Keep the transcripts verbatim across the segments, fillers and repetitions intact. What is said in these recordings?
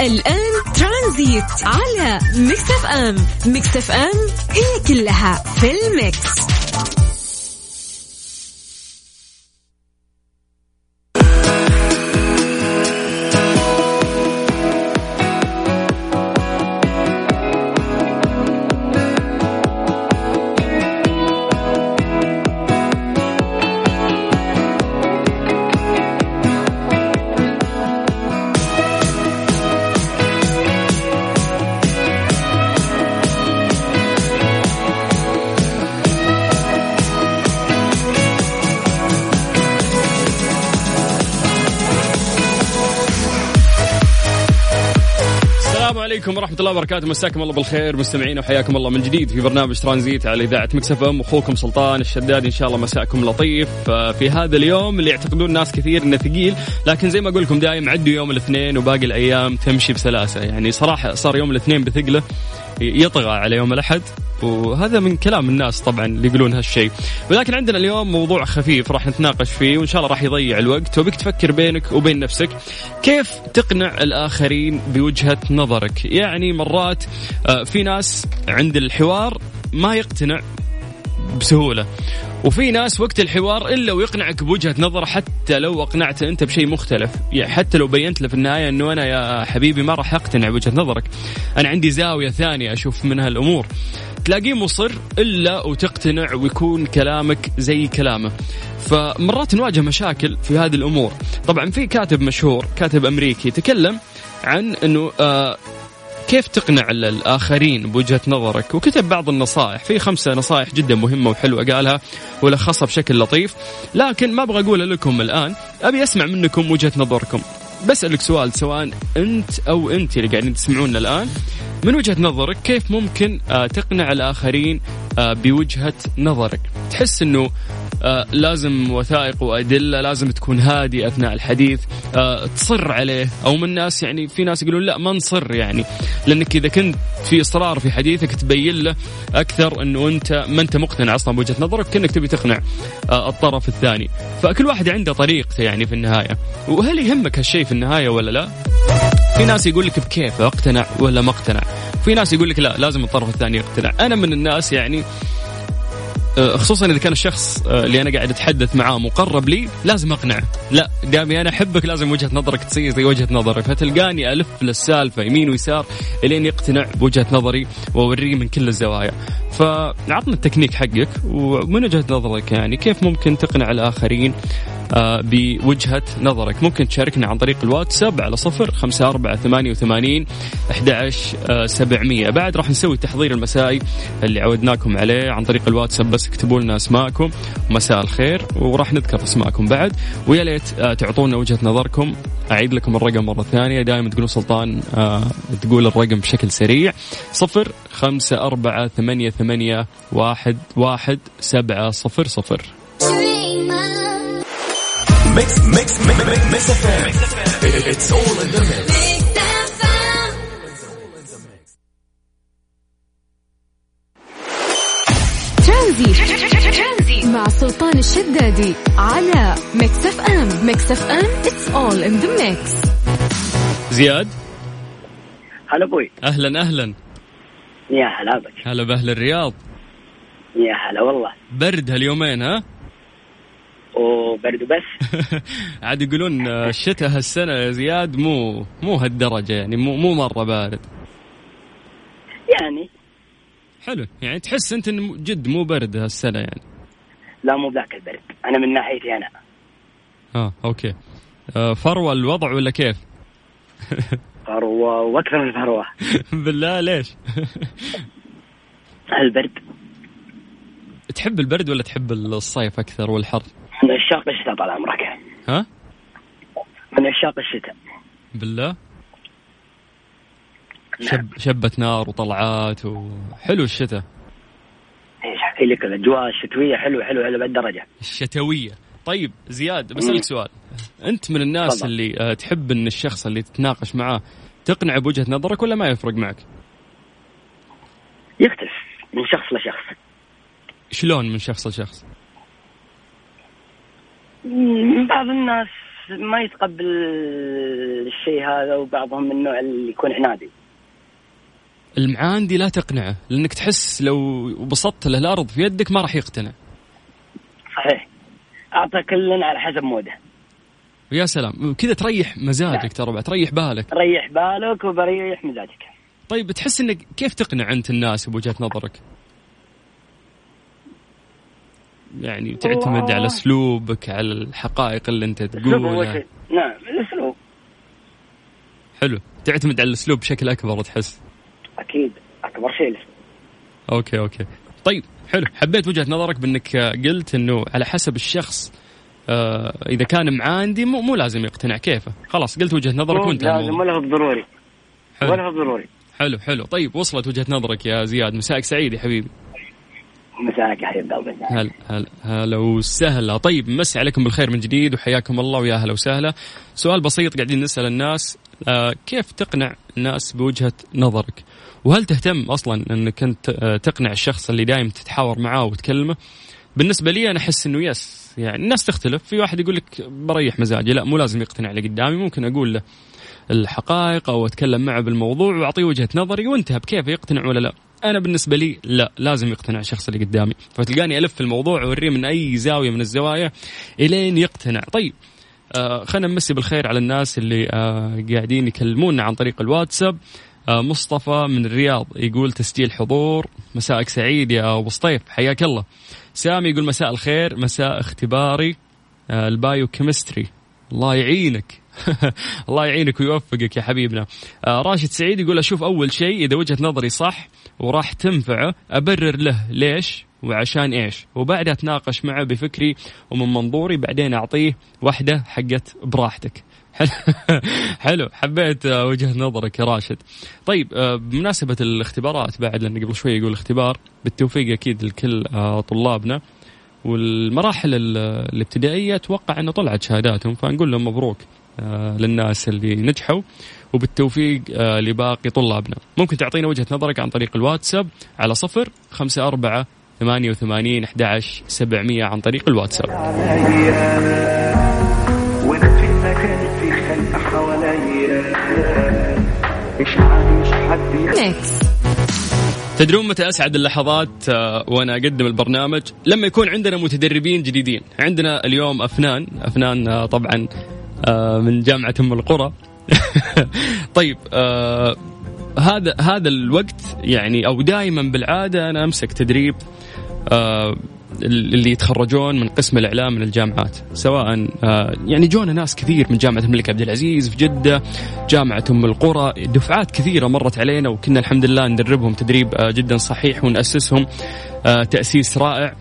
الآن ترانزيت على ميكس إف إم. ميكس إف إم هي كلها في الميكس. عليكم ورحمة الله وبركاته. مساكم الله بالخير مستمعين وحياكم الله من جديد في برنامج ترانزيت على إذاعة ميكس إف إم. أخوكم سلطان الشداد. إن شاء الله مساكم لطيف في هذا اليوم اللي يعتقدون الناس كثير إنه ثقيل، لكن زي ما أقول لكم دايم عدوا يوم الاثنين وباقي الأيام تمشي بسلاسة. يعني صراحة صار يوم الاثنين بثقله يطغى على يوم الأحد، وهذا من كلام الناس طبعا اللي يقولون هالشيء. ولكن عندنا اليوم موضوع خفيف راح نتناقش فيه وإن شاء الله راح يضيع الوقت وبك تفكر بينك وبين نفسك كيف تقنع الآخرين بوجهة نظرك. يعني مرات في ناس عند الحوار ما يقتنع بسهولة، وفي ناس وقت الحوار إلا ويقنعك بوجهة نظر حتى لو أقنعت أنت بشيء مختلف. يعني حتى لو بينت له في النهاية أنه أنا يا حبيبي ما راح أقتنع بوجهة نظرك، أنا عندي زاوية ثانية أشوف منها الأمور، تلاقيه مصر إلا وتقتنع ويكون كلامك زي كلامه. فمرات نواجه مشاكل في هذه الأمور. طبعا في كاتب مشهور، كاتب أمريكي، تكلم عن أنه آه كيف تقنع الآخرين بوجهة نظرك، وكتب بعض النصائح. في خمسة نصائح جدا مهمة وحلوة قالها ولخصها بشكل لطيف، لكن ما أبغى أقول لكم الآن، أبي أسمع منكم وجهة نظركم. بسألك سؤال، سواء أنت أو أنت اللي قاعدين تسمعونا الآن، من وجهة نظرك كيف ممكن تقنع الآخرين بوجهة نظرك؟ تحس أنه لازم وثائق وأدلة، لازم تكون هادي أثناء الحديث، تصر عليه، أو من الناس يعني في ناس يقولون لا ما نصر، يعني لأنك إذا كنت في إصرار في حديثك تبين له أكثر أنه أنت ما أنت مقتنع أصلا بوجهة نظرك، كأنك تبي تقنع الطرف الثاني. فكل واحد عنده طريقته يعني في النهاية. وهل يهمك هالشيء في النهاية ولا لا؟ في ناس يقول لك بكيف اقتنع ولا ما اقتنع، في ناس يقول لك لا لازم الطرف الثاني يقتنع. أنا من الناس يعني خصوصا إذا كان الشخص اللي أنا قاعد أتحدث معاه مقرب لي لازم أقنعه، لا دامي أنا أحبك لازم وجهة نظرك تصير زي وجهة نظري. فتلقاني ألف للسالفة يمين ويسار لين يقتنع بوجهة نظري وأوريه من كل الزوايا. فعطنا التكنيك حقك ومن وجهة نظرك، يعني كيف ممكن تقنع الآخرين بوجهة نظرك. ممكن تشاركنا عن طريق الواتساب على صفر خمسة أربعة ثمانية وثمانين أحد عشر سبعمية. بعد راح نسوي التحضير المسائي اللي عودناكم عليه عن طريق الواتساب، بس اكتبوا لنا اسماءكم مساء الخير وراح نذكر اسماءكم بعد، ويا ليت تعطونا وجهة نظركم. أعيد لكم الرقم مرة ثانية، دائما تقولوا سلطان تقول الرقم بشكل سريع، صفر خمسة أربعة ثمانية ثمانية واحد واحد سبعة صفر صفر. Mix, mix, mix, mix, mix إف إم. It, it's all in the mix. ترانزيت مع سلطان الشدادي على ميكس إف إم. ميكس إف إم. It's all in the mix. زياد. هلا أبوي. أهلا أهلا. يا هلا بك. هلا بأهل الرياض. يا هلا والله. برد هاليومين ها؟ وبرد بس عاد يقولون الشتاء هالسنة يا زياد مو مو هالدرجة، يعني مو مو مرة بارد يعني. حلو، يعني تحس أنت إن جد مو برد هالسنة يعني؟ لا مو بذاك البرد، أنا من ناحيتي أنا. آه أوكي. آه فروة الوضع ولا كيف؟ فروة وأكثر من فروة بالله. ليش؟ البرد. تحب البرد ولا تحب الصيف أكثر والحر؟ من عشاق الشتاء طال عمرك. ها؟ من عشاق الشتاء بالله. نعم. شب شبت نار وطلعات وحلو الشتاء. ايش حكي لك الاجواء الشتويه حلو حلو حلو بالدرجه الشتويه. طيب زياد بسألك سؤال، انت من الناس طبعا اللي تحب ان الشخص اللي تتناقش معاه تقنع بوجهة نظرك ولا ما يفرق معك؟ يختلف من شخص لشخص. شلون من شخص لشخص؟ بعض الناس ما يتقبل الشيء هذا، وبعضهم من النوع اللي يكون عنادي. المعاندي لا تقنعه، لأنك تحس لو بسطت له الأرض في يدك ما راح يقتنع. صحيح، أعطى كل على حسب موده. يا سلام، كذا تريح مزاجك، ترى تريح بالك، تريح بالك وبريح مزاجك. طيب تحس إنك كيف تقنع أنت الناس بوجهة نظرك؟ يعني تعتمد على أسلوبك، على الحقائق اللي أنت تقولها. نعم، الأسلوب حلو، تعتمد على الأسلوب بشكل أكبر تحس. أكيد أكبر شيء. أوكي أوكي طيب حلو، حبيت وجهة نظرك بأنك قلت أنه على حسب الشخص، آه إذا كان معاندي مو, مو لازم يقتنع كيفه، خلاص قلت وجهة نظرك وانت لازم، ولا هو ضروري، ولا هو ضروري. حلو حلو، طيب وصلت وجهة نظرك يا زياد، مساءك سعيد يا حبيبي. مساءك يا حبيبي. هلا هلا هلا وسهلا. طيب مساء عليكم بالخير من جديد وحياكم الله ويا هلا وسهلا. سؤال بسيط قاعدين نسأل الناس، آه كيف تقنع الناس بوجهة نظرك؟ وهل تهتم أصلا أنك أنت تقنع الشخص اللي دايم تتحاور معاه وتكلمه؟ بالنسبة لي أنا أحس أنه يس، يعني الناس تختلف، في واحد يقول لك بريح مزاجي، لا مو لازم يقتنع اللي قدامي، ممكن أقول له الحقائق أو أتكلم معه بالموضوع وأعطيه وجهة نظري وانتهى، بكيف يقتنع ولا لا. أنا بالنسبة لي لا، لازم يقتنع الشخص اللي قدامي، فتلقاني ألف في الموضوع ووريه من أي زاوية من الزوايا إلين يقتنع. طيب آه خلنا نمسي بالخير على الناس اللي آه قاعدين يكلمونا عن طريق الواتساب. مصطفى من الرياض يقول تسجيل حضور، مساءك سعيد يا أبو سطيف، حياك الله. سامي يقول مساء الخير، مساء اختباري البايو كيمستري، الله يعينك الله يعينك ويوفقك يا حبيبنا. راشد سعيد يقول أشوف أول شيء إذا وجهة نظري صح وراح تنفعه أبرر له ليش وعشان إيش، وبعدها أتناقش معه بفكري ومن منظوري، بعدين أعطيه واحدة حقت براحتك. حلو، حبيت وجهة نظرك يا راشد. طيب بمناسبة الاختبارات بعد، لأن قبل شوي يقول اختبار، بالتوفيق أكيد لكل طلابنا، والمراحل الابتدائية توقع أنه طلعت شهاداتهم، فنقول لهم مبروك للناس اللي نجحوا، وبالتوفيق لباقي طلابنا. ممكن تعطينا وجهة نظرك عن طريق الواتساب على صفر خمسة أربعة ثمانية وثمانين أحد عشر سبعمية عن طريق الواتساب. تدرون متى أسعد اللحظات وأنا أقدم البرنامج؟ لما يكون عندنا متدربين جديدين. عندنا اليوم أفنان أفنان طبعا من جامعة أم القرى. طيب هذا هذا الوقت يعني، أو دائما بالعادة أنا أمسك تدريب اللي يتخرجون من قسم الإعلام من الجامعات، سواء يعني جونا ناس كثير من جامعة الملك عبدالعزيز في جدة، جامعة أم القرى، دفعات كثيرة مرت علينا وكنا الحمد لله ندربهم تدريب جدا صحيح ونأسسهم تأسيس رائع.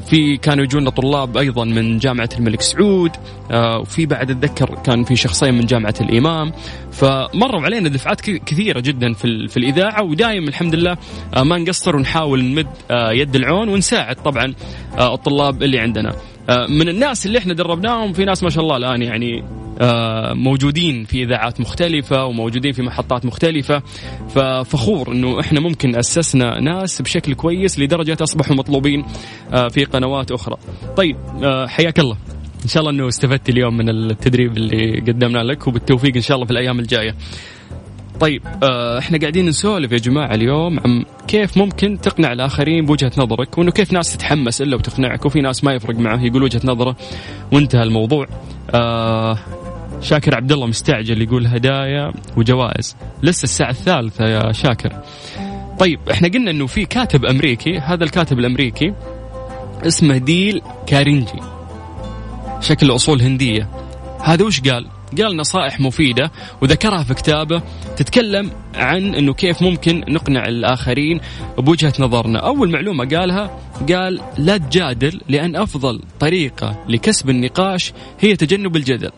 في كانوا يجونا طلاب أيضا من جامعة الملك سعود، وفي بعد أتذكر كان في شخصين من جامعة الإمام، فمروا علينا دفعات كثيرة جدا في الإذاعة، ودائما الحمد لله ما نقصر ونحاول نمد يد العون ونساعد طبعا الطلاب اللي عندنا. من الناس اللي احنا دربناهم في ناس ما شاء الله الآن يعني موجودين في إذاعات مختلفة وموجودين في محطات مختلفة، ففخور أنه احنا ممكن أسسنا ناس بشكل كويس لدرجة أصبحوا مطلوبين في قنوات أخرى. طيب حياك الله، إن شاء الله أنه استفدت اليوم من التدريب اللي قدمنا لك، وبالتوفيق إن شاء الله في الأيام الجاية. طيب احنا قاعدين نسولف يا جماعة اليوم عن كيف ممكن تقنع الآخرين بوجهة نظرك، وأنه كيف ناس تتحمس إلا وتقنعك، وفي ناس ما يفرق معه يقول وجهة نظره وانتهى الموضوع. اه شاكر عبد الله مستعجل يقول هدايا وجوائز، لسه الساعة الثالثة يا شاكر. طيب احنا قلنا انه في كاتب امريكي، هذا الكاتب الامريكي اسمه ديل كارينجي، شكل اصول هندية. هذا وش قال؟ قال نصائح مفيدة وذكرها في كتابه، تتكلم عن انه كيف ممكن نقنع الاخرين بوجهة نظرنا. اول معلومة قالها، قال لا تجادل، لان افضل طريقة لكسب النقاش هي تجنب الجدل.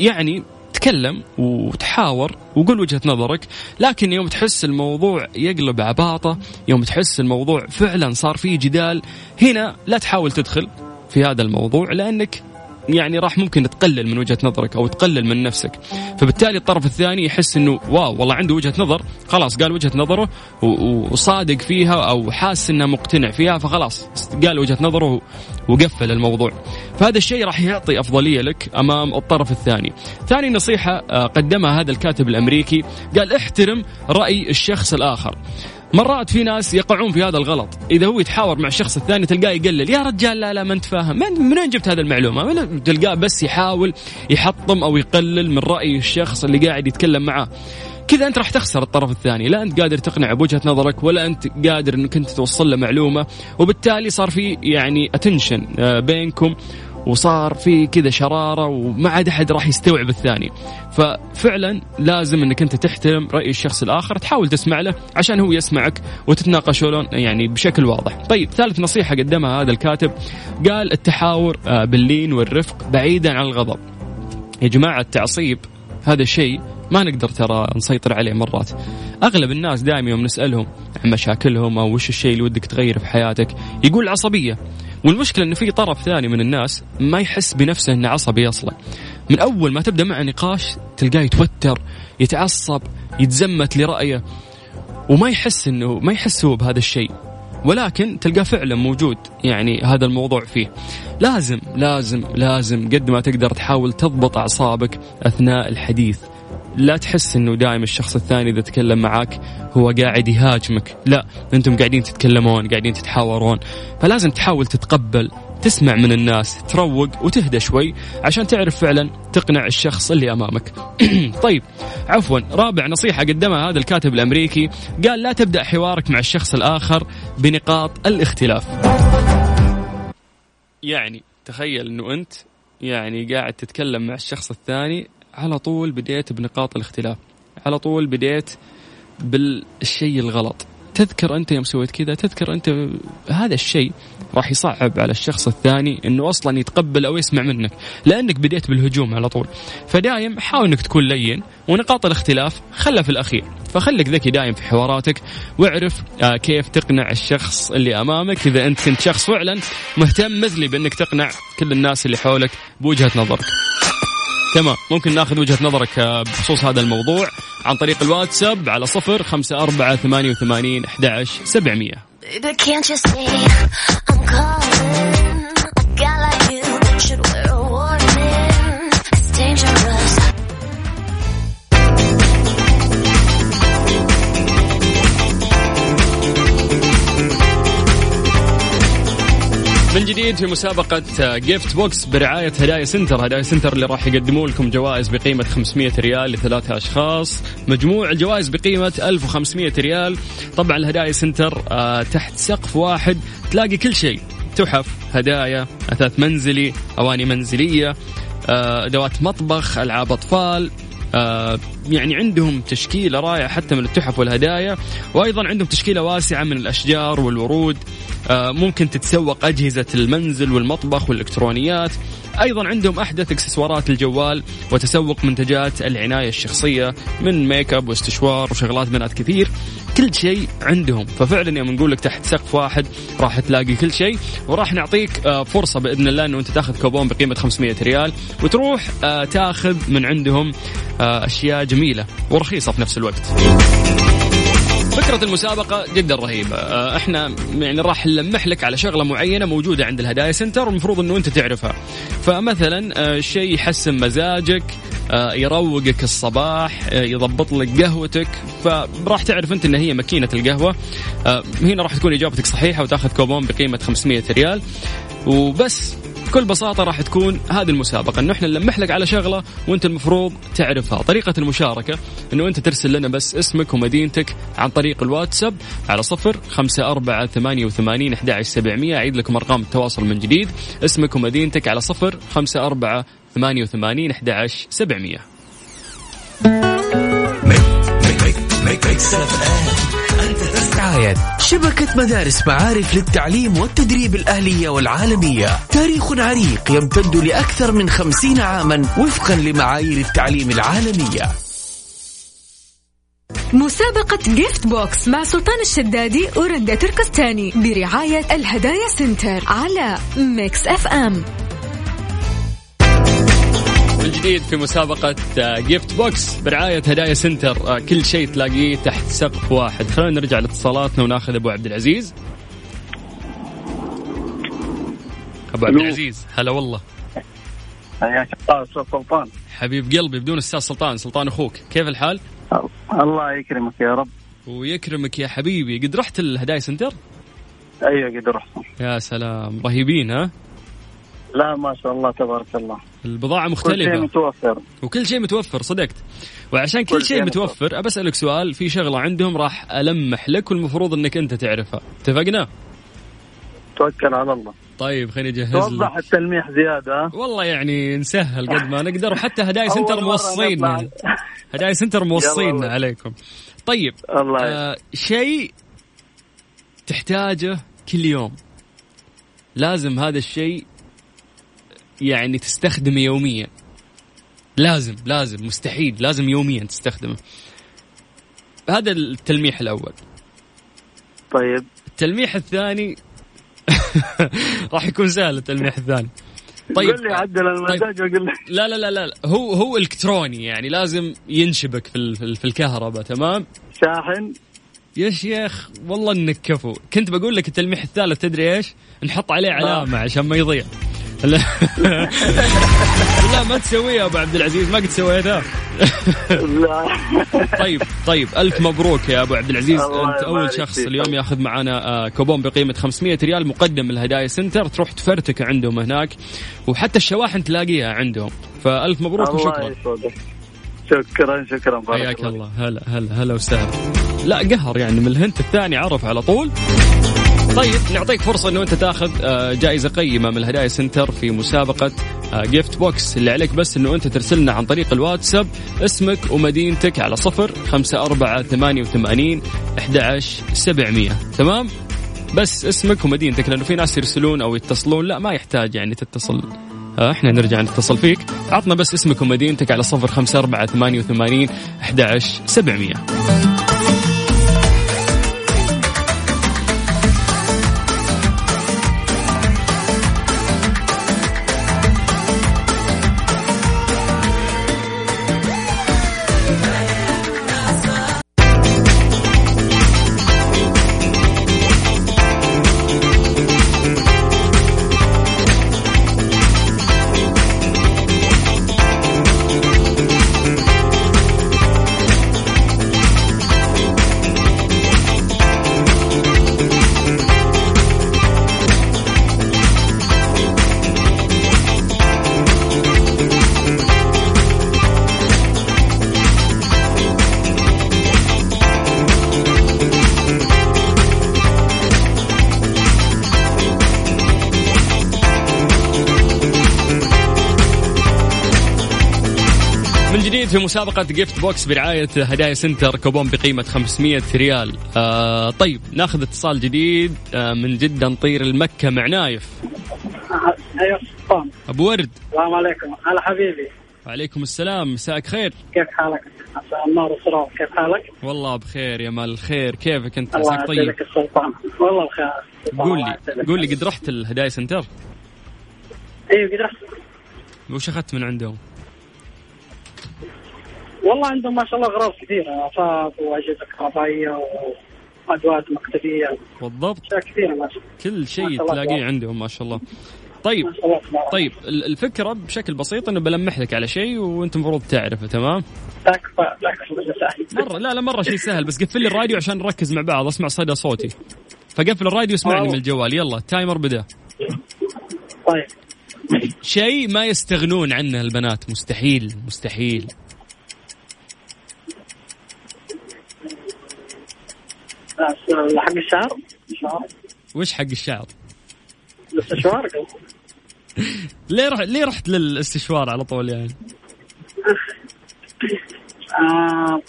يعني تكلم وتحاور وقول وجهة نظرك، لكن يوم تحس الموضوع يقلب عباطة، يوم تحس الموضوع فعلا صار فيه جدال، هنا لا تحاول تدخل في هذا الموضوع، لأنك يعني راح ممكن تقلل من وجهة نظرك أو تقلل من نفسك. فبالتالي الطرف الثاني يحس إنه واو والله عنده وجهة نظر، خلاص قال وجهة نظره وصادق فيها أو حاس إنه مقتنع فيها، فخلاص قال وجهة نظره وقفل الموضوع. فهذا الشيء راح يعطي أفضلية لك أمام الطرف الثاني. ثاني نصيحة قدمها هذا الكاتب الأمريكي، قال احترم رأي الشخص الآخر. مرات في ناس يقعون في هذا الغلط، إذا هو يتحاور مع الشخص الثاني تلقاه يقلل، يا رجال لا لا ما انت فاهم، من وين جبت هذه المعلومة؟ تلقاه بس يحاول يحطم أو يقلل من رأي الشخص اللي قاعد يتكلم معاه. كذا أنت راح تخسر الطرف الثاني، لا أنت قادر تقنع بوجهة نظرك ولا أنت قادر أنك أنت توصل له معلومة، وبالتالي صار في يعني أتنشن بينكم، وصار في كذا شرارة وما عاد أحد راح يستوعب الثاني. ففعلا لازم أنك أنت تحترم رأي الشخص الآخر، تحاول تسمع له عشان هو يسمعك وتتناقشون يعني بشكل واضح. طيب ثالث نصيحة قدمها هذا الكاتب، قال التحاور باللين والرفق بعيدا عن الغضب. يا جماعة التعصيب هذا الشيء ما نقدر ترى نسيطر عليه. مرات أغلب الناس دائما يوم نسألهم عن مشاكلهم أو وش الشيء اللي ودك تغير في حياتك يقول العصبية، والمشكلة إنه في طرف ثاني من الناس ما يحس بنفسه إنه عصبي أصلا. من أول ما تبدأ مع نقاش تلقاه يتوتر، يتعصب، يتزمت لرأيه، وما يحس إنه ما يحس هو بهذا الشيء، ولكن تلقاه فعلا موجود يعني هذا الموضوع فيه. لازم لازم لازم قد ما تقدر تحاول تضبط أعصابك أثناء الحديث. لا تحس إنه دائما الشخص الثاني إذا تكلم معك هو قاعد يهاجمك، لا أنتم قاعدين تتكلمون، قاعدين تتحاورون. فلازم تحاول تتقبل، تسمع من الناس، تروق وتهدى شوي عشان تعرف فعلا تقنع الشخص اللي أمامك. طيب عفوا رابع نصيحة قدمها هذا الكاتب الأمريكي، قال لا تبدأ حوارك مع الشخص الآخر بنقاط الاختلاف. يعني تخيل إنه أنت يعني قاعد تتكلم مع الشخص الثاني، على طول بديت بنقاط الاختلاف، على طول بديت بالشيء الغلط. تذكر أنت يوم سويت كذا، تذكر أنت هذا الشيء راح يصعب على الشخص الثاني أنه أصلا يتقبل أو يسمع منك، لأنك بديت بالهجوم على طول. فدايم حاول أنك تكون لين، ونقاط الاختلاف خلها في الأخير. فخلك ذكي دايم في حواراتك، واعرف كيف تقنع الشخص اللي أمامك إذا أنت كنت شخص فعلا مهتم مثلي بأنك تقنع كل الناس اللي حولك بوجهة نظرك. تمام، ممكن ناخذ وجهة نظرك بخصوص هذا الموضوع عن طريق الواتساب على صفر خمسة أربعة ثمانية وثمانين أحداش سبعمية. من جديد في مسابقة جيفت بوكس برعاية هدايا سنتر. هدايا سنتر اللي راح يقدموا لكم جوائز بقيمة خمسمية ريال لثلاثة أشخاص، مجموع الجوائز بقيمة ألف وخمسمية ريال. طبعا الهدايا سنتر تحت سقف واحد تلاقي كل شيء، تحف، هدايا، أثاث منزلي، أواني منزلية، أدوات مطبخ، ألعاب أطفال. آه يعني عندهم تشكيلة رائعة حتى من التحف والهدايا، وأيضا عندهم تشكيلة واسعة من الأشجار والورود. آه ممكن تتسوق أجهزة المنزل والمطبخ والإلكترونيات. أيضا عندهم أحدث إكسسوارات الجوال وتسوق منتجات العناية الشخصية من ميك أب واستشوار وشغلات بنات كثير. كل شيء عندهم، ففعلا يوم نقول لك تحت سقف واحد راح تلاقي كل شيء. وراح نعطيك فرصة بإذن الله أنه أنت تاخذ كوبون بقيمة خمسمية ريال وتروح تاخذ من عندهم أشياء جميلة ورخيصة في نفس الوقت. فكرة المسابقة جدا رهيبة، احنا يعني راح نلمح لك على شغلة معينة موجودة عند الهدايا سنتر والمفروض انه انت تعرفها. فمثلا شيء يحسن مزاجك، يروقك الصباح، يضبط لك قهوتك، فراح تعرف انت ان هي ماكينة القهوة. هنا راح تكون اجابتك صحيحة وتاخذ كوبون بقيمة خمسمية ريال. وبس بكل بساطة راح تكون هذه المسابقة إنه إحنا نلمح لك على شغلة وأنت المفروض تعرفها. طريقة المشاركة إنه أنت ترسل لنا بس اسمك ومدينتك عن طريق الواتساب على صفر خمسة أربعة ثمانية وثمانين أحداعش سبعمية. أعيد لكم أرقام التواصل من جديد، اسمك ومدينتك على صفر خمسة أربعة ثمانية وثمانين أحداعش سبعمية. شبكة مدارس معارف للتعليم والتدريب الأهلية والعالمية، تاريخ عريق يمتد لأكثر من خمسين عاما وفقا لمعايير التعليم العالمية. مسابقة جيفت بوكس مع سلطان الشدادي ورندة تركستاني برعاية الهدايا سنتر على ميكس إف إم. الجديد في مسابقة جيفت بوكس برعاية هدايا سنتر، كل شيء تلاقيه تحت سقف واحد. خلونا نرجع لاتصالاتنا وناخذ أبو عبد العزيز. أبو عبد العزيز، هلا والله. يا أستاذ سلطان حبيب قلبي، بدون أستاذ سلطان، سلطان أخوك، كيف الحال؟ الله يكرمك يا رب. ويكرمك يا حبيبي. قد رحت الهدايا سنتر؟ أيوة قد رحت. يا سلام، رهيبين ها؟ لا ما شاء الله تبارك الله، البضاعة مختلفة، كل شيء متوفر وكل شيء متوفر. صدقت. وعشان كل, كل شيء متوفر, متوفر. أبسألك سؤال في شغلة عندهم راح ألمح لك والمفروض أنك أنت تعرفها، اتفقنا؟ توكل على الله. طيب خليني أجهز لك. توضح التلميح زيادة. والله يعني نسهل قد ما نقدر، وحتى هدايا سنتر موصين هدايا سنتر موصين عليكم. طيب آه شيء تحتاجه كل يوم، لازم هذا الشيء يعني تستخدمه يوميا، لازم لازم مستحيل لازم يوميا تستخدمه. هذا التلميح الأول. طيب التلميح الثاني راح يكون سهل التلميح الثاني. طيب قل لي عدل المزاج وقل لي. لا لا لا هو هو إلكتروني، يعني لازم ينشبك في في الكهرباء. تمام. شاحن يا شيخ، والله انك كفو. كنت بقول لك التلميح الثالث تدري ايش؟ نحط عليه علامة عشان ما يضيع. لا لا ما تسويها أبو عبد العزيز، ما قد سويتها. طيب طيب ألف مبروك يا أبو عبد العزيز، أنت أول شخص اليوم يأخذ معنا كوبون بقيمة خمسمية ريال مقدم من الهدايا سنتر، تروح تفرتك عندهم هناك، وحتى الشواحن تلاقيها عندهم. فألف مبروك وشكرا. شكرا شكرا حياك الله. هلا هلا هلا وسهلا. لا قهر يعني من الهنت الثاني عرف على طول. طيب نعطيك فرصة أنه أنت تأخذ جائزة قيمة من الهدايا سنتر في مسابقة جيفت بوكس. اللي عليك بس أنه أنت ترسلنا عن طريق الواتساب اسمك ومدينتك على صفر خمسة أربعة ثمانية وثمانين أحد عشر سبعمية. تمام، بس اسمك ومدينتك، لأنه في ناس يرسلون أو يتصلون. لا ما يحتاج يعني تتصل، احنا نرجع نتصل فيك. عطنا بس اسمك ومدينتك على صفر خمسة أربعة ثمانية وثمانين أحد عشر سبعمية. في مسابقة جيفت بوكس برعاية هدايا سنتر، كوبون بقيمة خمسمية ريال. آه طيب ناخذ اتصال جديد آه من جدة، نطير المكة مع نايف. أيوة سلطان. أبو ورد السلام عليكم. هلا حبيبي. وعليكم السلام، مساءك خير. كيف حالك؟ مساء النور والسرور، كيف حالك؟ والله بخير يا مال الخير، كيفك أنت؟ مساك طيب. الله يعطيك السلطان، والله بخير. قول لي قول لي قد رحت الهدايا سنتر؟ أيوة قد رحت. وش أخذت من عندهم؟ والله عندهم ما شاء الله أغراض كثيرة، أصاب وأجهزة كهربائية وأدوات مكتبية. بالضبط. كثيرة ما شاء الله. كل شيء تلاقيه عندهم ما شاء الله. طيب. ما شاء الله. طيب الفكرة بشكل بسيط إنه بلمح لك على شيء وأنت مفروض تعرفه. تمام. تكفى تكفى. مرة لا لا مرة شيء سهل، بس قفل لي الراديو عشان نركز مع بعض، أسمع صدى صوتي. فقفل الراديو اسمعني من الجوال. يلا التايمر بدأ. طيب. شيء ما يستغنون عنه البنات، مستحيل مستحيل. حق الشعر؟ شعر. وش حق الشعر؟ الاستشوار. ليه رحت ليه رحت للاستشوار على طول يعني؟ آه.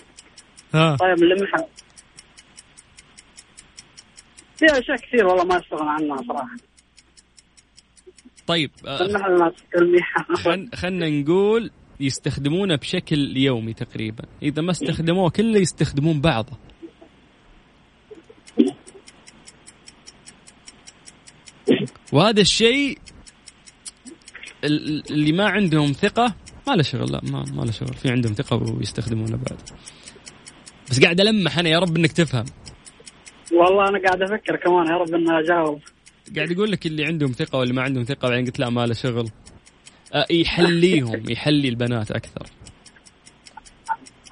ها. طيب اللمحة فيها أشياء كثير والله ما استغنى عنها صراحة. طيب. آه. خل خلنا نقول يستخدمونه بشكل يومي تقريبا، إذا ما استخدموه كله يستخدمون بعضه. وهذا الشيء اللي ما عندهم ثقة ما له شغل، لا ما ما له شغل، في عندهم ثقة ويستخدمونه بعد. بس قاعد ألمح أنا، يا رب إنك تفهم. والله أنا قاعد أفكر كمان، يا رب إني أجاوب. قاعد أقول لك اللي عندهم ثقة واللي ما عندهم ثقة، بعدين قلت لا ما له شغل. يحليهم يحلي البنات أكثر.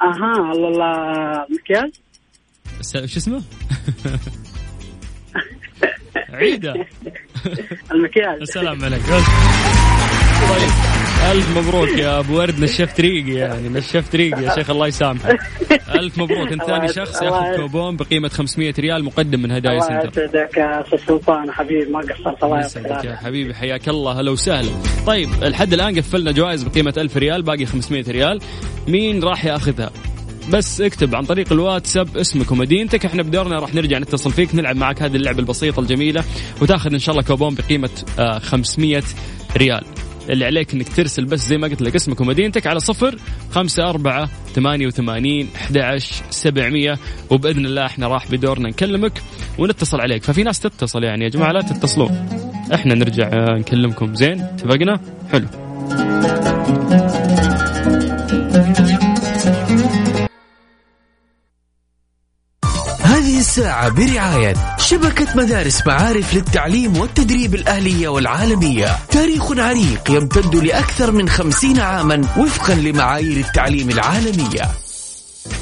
أها الله الله مكياج. شو اسمه؟ عيدة المكياج. السلام عليك. ألف مبروك يا أبو ورد، نشفت ريقي يعني، نشفت ريقي يا شيخ الله يسامحك. ألف مبروك، أنت ثاني شخص ياخذ كوبون بقيمة خمسمية ريال مقدم من هدايا سنتر. الله يسعدك يا أستاذ سلطان حبيبي، ما قصرت. الله يسعدك يا حبيبي، حياك الله، هلا وسهلا. طيب لحد الآن قفلنا جوائز بقيمة ألف ريال، باقي خمسمية ريال. مين راح ياخذها؟ بس اكتب عن طريق الواتساب اسمك ومدينتك، احنا بدورنا راح نرجع نتصل فيك نلعب معك هذه اللعبة البسيطة الجميلة، وتاخذ إن شاء الله كوبون بقيمة خمسمية ريال. اللي عليك انك ترسل بس زي ما قلت لك اسمك ومدينتك على صفر خمسة أربعة ثمانية وثمانين أحد عشر سبعمية، وبإذن الله احنا راح بدورنا نكلمك ونتصل عليك. ففي ناس تتصل يعني يا جماعة لا تتصلون، احنا نرجع نكلمكم. زين اتفقنا؟ حلو. الساعة برعاية شبكة مدارس معارف للتعليم والتدريب الأهلية والعالمية، تاريخ عريق يمتد لأكثر من خمسين عاما وفقا لمعايير التعليم العالمية.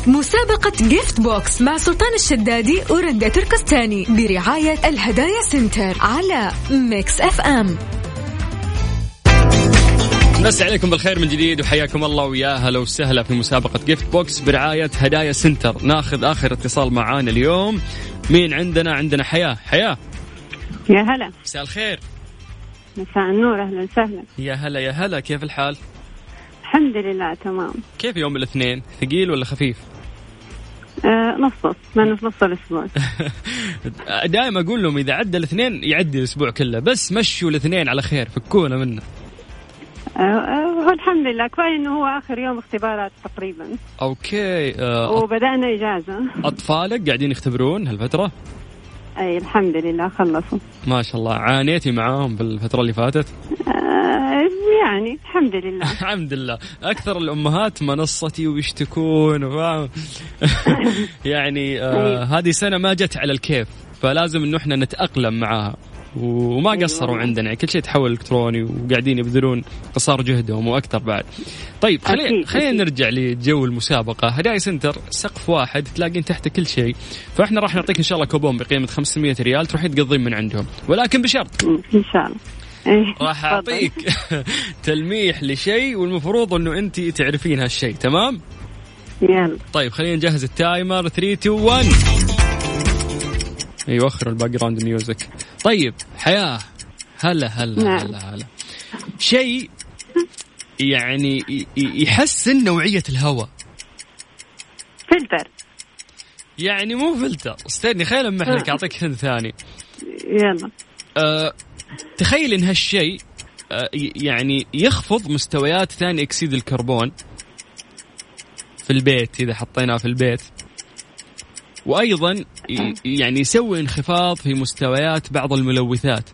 مسابقة جيفت بوكس مع سلطان الشدادي وردة تركستاني برعاية الهدايا سنتر على ميكس إف إم. بس عليكم بالخير من جديد وحياكم الله ويا هلا وسهلا في مسابقة جيفت بوكس برعاية هدايا سنتر. ناخذ آخر اتصال معانا اليوم. مين عندنا؟ عندنا حياة. حياة يا هلا. مساء الخير. مساء النور، أهلا وسهلا. يا هلا يا هلا، كيف الحال؟ الحمد لله تمام. كيف يوم الاثنين، ثقيل ولا خفيف؟ أه نصف، ما نفصل الأسبوع. دائما أقول لهم إذا عدى الاثنين يعدي الأسبوع كله، بس مشوا الاثنين على خير، فكونا منه. الحمد لله كويس انه هو اخر يوم اختبارات تقريبا. اوكي. أه وبدانا اجازه. اطفالك قاعدين يختبرون هالفتره؟ اي الحمد لله خلصوا. ما شاء الله. عانيتي معاهم بالفتره اللي فاتت؟ أه يعني الحمد لله. الحمد لله. اكثر الامهات منصتي ويشتكون و... يعني أه هذه سنه ما جت على الكيف، فلازم انه احنا نتاقلم معاها، وما قصروا عندنا يعني كل شيء تحول إلكتروني وقاعدين يبذلون قصار جهدهم وأكثر بعد. طيب خلينا خلينا نرجع لجو المسابقة. هدايا سنتر سقف واحد تلاقين تحت كل شيء، فإحنا راح نعطيك إن شاء الله كوبون بقيمة خمسمية ريال تروحين تقضين من عندهم، ولكن بشرط إن شاء الله راح أعطيك تلميح لشيء والمفروض إنه أنت تعرفين هالشيء. تمام؟ يلا. طيب خلينا نجهز التايمر. ثلاثة اثنين واحد. ايوه اخر الباك جراوند ميوزك. طيب حياه هلا هلا هلا هلا. شيء يعني يحسن نوعيه الهواء. فلتر. يعني مو فلتر، استني خلينا نمحلك اعطيك هند ثاني. يلا. أه تخيل ان هالشيء أه يعني يخفض مستويات ثاني اكسيد الكربون في البيت اذا حطيناه في البيت، وأيضا يعني يسوي انخفاض في مستويات بعض الملوثات،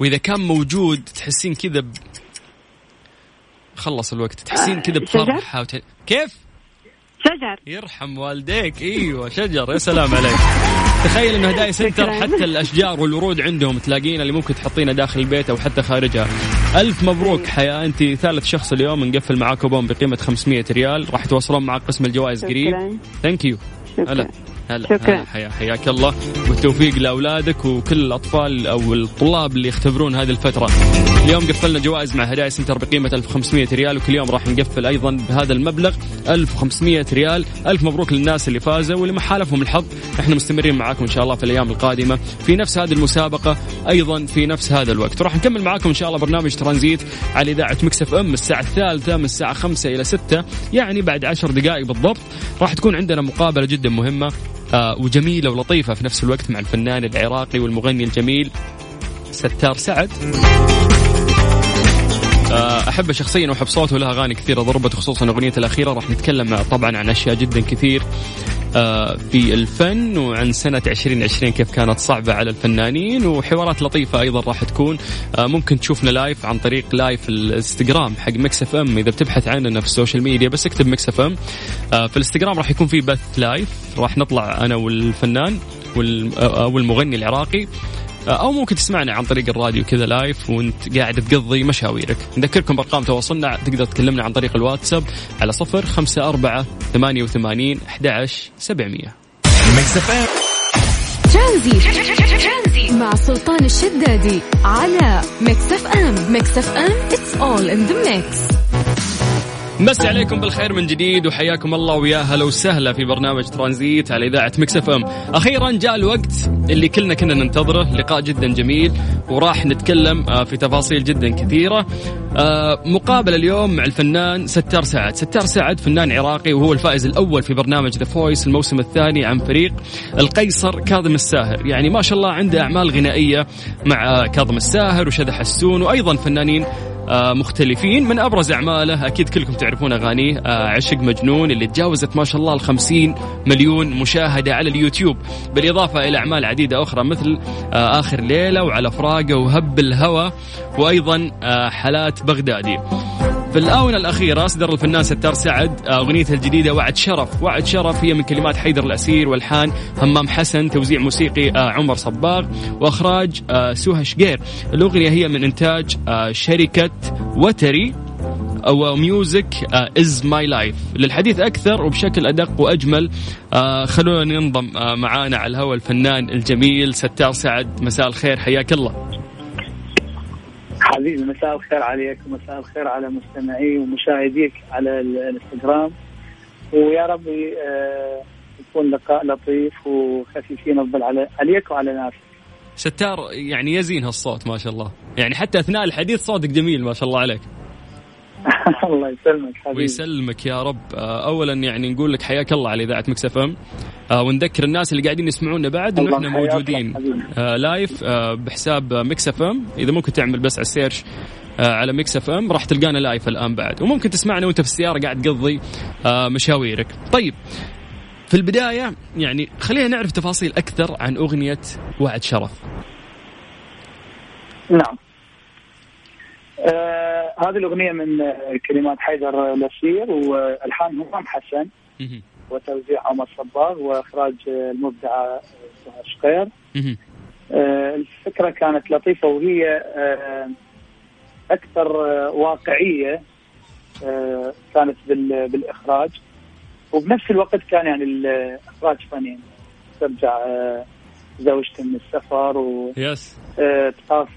وإذا كان موجود تحسين كذا ب... خلص الوقت، تحسين كذا بفرحة وت... كيف؟ شجر. يرحم والديك. ايوه شجر. يا سلام عليك. تخيل انه هدايا سنتر حتى الاشجار والورود عندهم تلاقينا اللي ممكن تحطينها داخل البيت او حتى خارجها. الف مبروك حياة، انت ثالث شخص اليوم نقفل معاك كوبون بقيمه خمسمية ريال، راح يتواصلون معك قسم الجوائز قريب. ثانك يو. هلا هلا حياة، حياك الله، والتوفيق لاولادك وكل الاطفال او الطلاب اللي يختبرون هذه الفتره. اليوم قفلنا جوائز مع هدايا سنتر بقيمه ألف وخمسمية ريال، وكل يوم راح نقفل ايضا بهذا المبلغ ألف وخمسمية ريال. الف مبروك للناس اللي فازوا واللي ما حالفهم الحظ، احنا مستمرين معاكم ان شاء الله في الايام القادمه في نفس هذه المسابقه ايضا في نفس هذا الوقت. راح نكمل معاكم ان شاء الله برنامج ترانزيت على اذاعه ميكس إف إم الساعه الثالثة من الساعه خمسة إلى ستة، يعني بعد عشر دقائق بالضبط. راح تكون عندنا مقابله جدا مهمه آه وجميله ولطيفه في نفس الوقت مع الفنان العراقي والمغني الجميل ستار سعد. أحبه شخصيا وأحب صوته، لها أغاني كثيرة ضربت خصوصا أغنية الأخيرة. راح نتكلم طبعا عن أشياء جدا كثير في الفن وعن سنة عشرين عشرين كيف كانت صعبة على الفنانين، وحوارات لطيفة أيضا راح تكون. ممكن تشوفنا لايف عن طريق لايف الانستغرام حق ميكس إف إم، إذا بتبحث عننا في السوشيال ميديا بس اكتب ميكس إف إم في الانستغرام راح يكون في بث لايف، راح نطلع أنا والفنان أو المغني العراقي، أو ممكن تسمعنا عن طريق الراديو كذا لايف وانت قاعد تقضي مشاويرك. نذكركم بأرقام تواصلنا، تقدر تكلمنا عن طريق الواتساب على صفر خمسة أربعة ثمانية وثمانين أحد عشر سبعمية. ترانزيت مع سلطان الشدادي على ميكس إف إم. ميكس إف إم it's all in the mix. مسي عليكم بالخير من جديد وحياكم الله ويا هلا وسهلا في برنامج ترانزيت على إذاعة ميكس إف إم. أخيرا جاء الوقت اللي كلنا كنا ننتظره، لقاء جدا جميل وراح نتكلم في تفاصيل جدا كثيرة. مقابلة اليوم مع الفنان ستار سعد. ستار سعد فنان عراقي وهو الفائز الأول في برنامج ذا فويس الموسم الثاني عن فريق القيصر كاظم الساهر. يعني ما شاء الله عنده أعمال غنائية مع كاظم الساهر وشذى حسون وأيضا فنانين مختلفين. من أبرز أعماله أكيد كلكم تعرفون أغانيه عشق مجنون اللي تجاوزت ما شاء الله الخمسين مليون مشاهدة على اليوتيوب، بالإضافة إلى أعمال عديدة أخرى مثل آخر ليلة وعلى فراقة وهب الهوى وأيضا حالات بغدادي. في الآونة الأخيرة أصدر الفنان ستار سعد أغنيته الجديدة وعد شرف. وعد شرف هي من كلمات حيدر الاسير والحان همام حسن، توزيع موسيقي عمر صباغ وإخراج سهى شقير. الأغنية هي من إنتاج شركة وتري أو ميوزك از ماي لايف. للحديث أكثر وبشكل أدق وأجمل خلونا ننضم معانا على الهواء الفنان الجميل ستار سعد. مساء الخير، حياك الله حبيبي. مساء الخير عليك ومساء الخير على مستمعي ومشاهديك على الانستغرام، ويا ربي يكون لقاء لطيف وخفيف ينظر عليك وعلى ناسك. ستار يعني يزين هالصوت ما شاء الله، يعني حتى أثناء الحديث صوتك جميل ما شاء الله عليك. الله يسلمك حبيبي ويسلمك يا رب. أولا يعني نقول لك حياك الله على إذاعة ميكس إف إم، ونذكر الناس اللي قاعدين يسمعونا بعد إنه إحنا موجودين لايف بحساب ميكس إف إم. إذا ممكن تعمل بس على السيرش على ميكس إف إم راح تلقانا لايف الآن بعد، وممكن تسمعنا وأنت في السيارة قاعد تقضي مشاويرك. طيب في البداية يعني خلينا نعرف تفاصيل أكثر عن أغنية وعد شرف. نعم آه، هذه الأغنية من كلمات حيدر الاسير والألحان همام حسن وتوزيع عمر صباغ وإخراج المبدعة سهى شقير. آه، الفكرة كانت لطيفة وهي آه أكثر واقعية آه كانت بالإخراج، وبنفس الوقت كان يعني الإخراج فني. ترجع آه زوجته من السفر و آه تخاف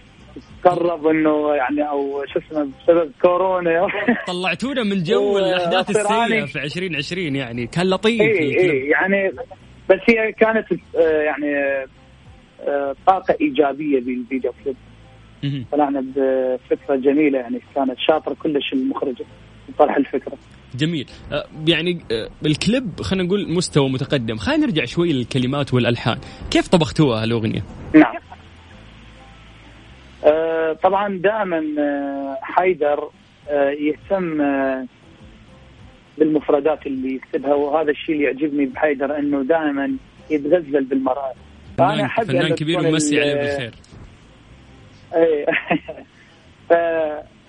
قرب انه يعني او شو اسمه بسبب كورونا طلعتونا من جو الاحداث السيئه في عشرين عشرين. يعني كان لطيف اي اي يعني، بس هي كانت يعني طاقه ايجابيه بالفيديو كليب. طلعنا بفكره جميله يعني كانت شاطره كلش المخرجه طرح الفكره. جميل يعني الكليب خلينا نقول مستوى متقدم. خلينا نرجع شوي للكلمات والالحان، كيف طبختوها هالاغنيه؟ نعم أه طبعا دائما حيدر أه يهتم أه بالمفردات اللي يكتبها، وهذا الشيء اللي يعجبني بحيدر انه دائما يتغزل بالمرأة. فانا احب فنان كبير ومسي عليه بالخير اي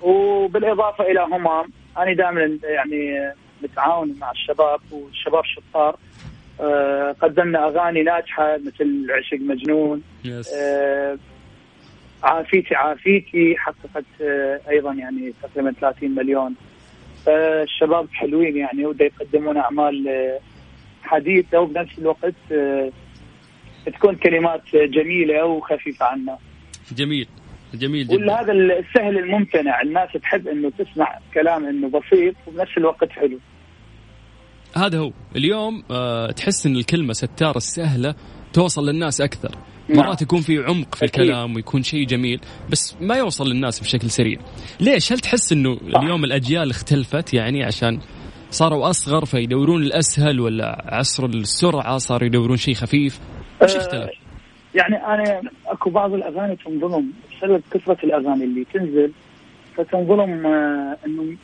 وبالاضافه الى همام انا دائما يعني متعاون مع الشباب والشباب شطار. أه قدمنا اغاني ناجحه مثل عشق مجنون، أه عافيتي عافيتي حققت أيضا يعني تقريبا ثلاثين مليون. فالشباب حلوين يعني وده يقدمون أعمال حديثة وبنفس الوقت تكون كلمات جميلة وخفيفة عنا. جميل جميل جدا. وهذا السهل الممتنع، الناس تحب أنه تسمع كلام أنه بسيط وبنفس الوقت حلو. هذا هو اليوم تحس أن الكلمة ستار السهلة توصل للناس أكثر. مرات يكون في عمق في الكلام ويكون شيء جميل بس ما يوصل للناس بشكل سريع. ليش؟ هل تحس انه اليوم الأجيال اختلفت يعني عشان صاروا أصغر فيدورون الأسهل، ولا عصر السرعة صار يدورون شيء خفيف؟ ايش اختلف؟ يعني أنا أكو بعض الأغاني تنظلم بسبب كثرة الأغاني اللي تنزل، فتنظلم أنه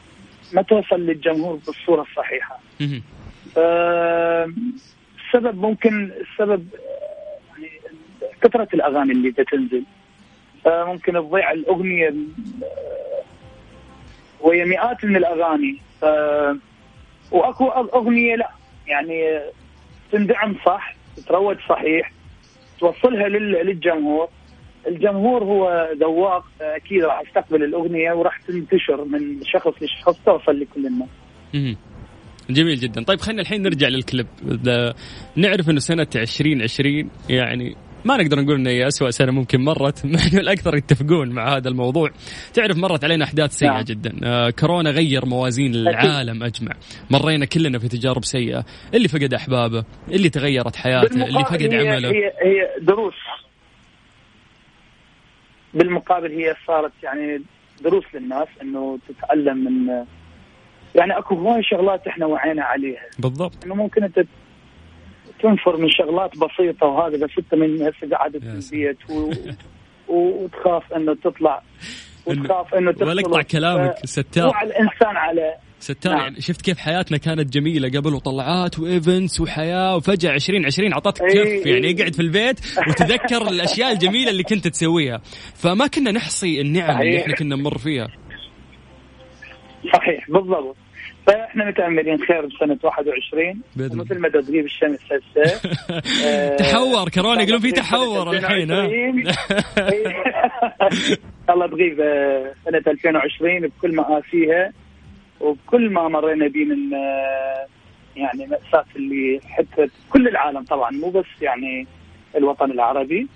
ما توصل للجمهور بالصورة الصحيحة. السبب ممكن السبب يعني كثرة الأغاني اللي تنزل، ممكن تضيع الأغنية وهي مئات من الأغاني، وأكو أغنية لا يعني تندعم صح، تتروج صحيح، توصلها للجمهور، الجمهور هو ذواق، أكيد راح يستقبل الأغنية وراح تنتشر من شخص لشخص توصل لكل الناس. جميل جدا. طيب خلينا الحين نرجع للكليب. نعرف إنه سنة عشرين عشرين يعني ما نقدر نقول إنه هي أسوأ سنة ممكن مرت، مع إنه الأكثر يتفقون مع هذا الموضوع. تعرف مرت علينا أحداث سيئة نعم. جدا، آه كورونا غير موازين العالم أجمع، مرينا كلنا في تجارب سيئة، اللي فقد أحبابه، اللي تغيرت حياته، اللي فقد هي عمله، هي هي دروس. بالمقابل هي صارت يعني دروس للناس إنه تتعلم من يعني أكو هواي شغلات إحنا وعينا عليها بالضبط، إنه ممكن أنت تنفر من شغلات بسيطة وهذا، بس أنت من هسه قاعد بالبيت و... وتخاف إنه تطلع وتخاف إنه تطلع ولا يقطع كلامك. ستار وعلى الإنسان على ستار نعم. يعني شفت كيف حياتنا كانت جميلة قبل، وطلعات وإيفنتس وحياة، وفجأة عشرين عشرين عطتك كف يعني قاعد في البيت وتذكر الأشياء الجميلة اللي كنت تسويها، فما كنا نحصي النعم اللي إحنا كنا نمر فيها. صحيح بالضبط. فاحنا متأملين خير بسنة واحد وعشرين مثل ما تجيب الشمس هسه. تحور كورونا يقولون في تحور الحين ها. الله تغيب سنة ألفين وعشرين بكل مآسيها وبكل ما مرينا به من يعني مأساة اللي حتى كل العالم طبعا، مو بس يعني الوطن العربي.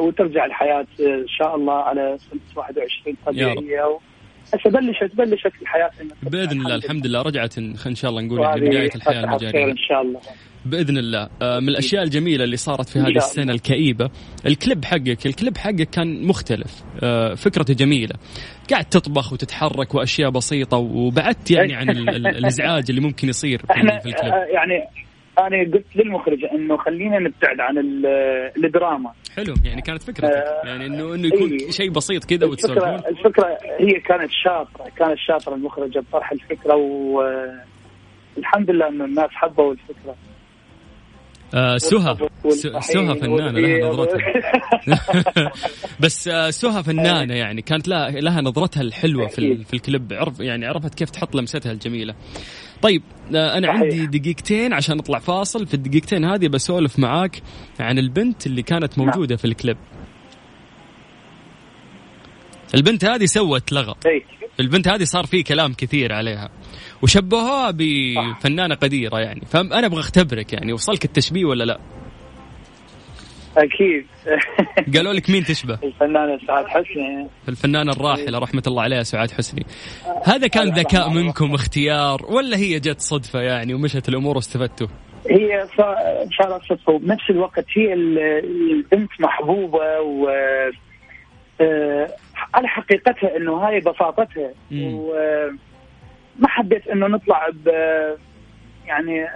وترجع الحياة ان شاء الله على سنة واحد وعشرين طبيعية، بلشت بلشت الحياة بإذن الله. الحمد لله رجعت إن شاء الله، نقول يعني بداية الحياة المجارية إن شاء الله بإذن الله. من الأشياء الجميلة اللي صارت في هذه السنة الكئيبة، الكليب حقك الكليب حقك كان مختلف، فكرته جميلة، قاعد تطبخ وتتحرك وأشياء بسيطة، وبعدت يعني عن الإزعاج اللي ممكن يصير في الكليب. يعني أنا قلت للمخرج إنه خلينا نبتعد عن الدراما. حلو، يعني كانت فكرة آه يعني إنه إنه يكون إيه شيء بسيط كده وتسولفون. الفكرة هي كانت شاطرة، كانت شاطرة المخرجة بطرح الفكرة، والحمد لله إنه الناس حبوا الفكرة. آه سهى سهى فنانة لها نظرتها بس آه سهى فنانة يعني كانت لها لها نظرتها الحلوة في في الكليب، عرف يعني عرفت كيف تحط لمستها الجميلة. طيب أنا عندي دقيقتين عشان أطلع فاصل، في الدقيقتين هذه بسولف معاك عن البنت اللي كانت موجودة في الكليب. البنت هذه سوت لغط، البنت هذه صار فيه كلام كثير عليها وشبهها بفنانة قديرة يعني، فأنا أبغى أختبرك يعني وصلك التشبيه ولا لا؟ أكيد. قالوا لك مين تشبه؟ الفنانة سعاد حسني، الفنانة الراحلة رحمة الله عليها سعاد حسني. هذا كان ذكاء منكم اختيار ولا هي جت صدفة يعني ومشت الأمور واستفدتوا؟ هي صارت صدفة، وبنفس الوقت هي البنت محبوبة و على حقيقتها إنه هاي بساطتها، وما حبيت إنه نطلع ب يعني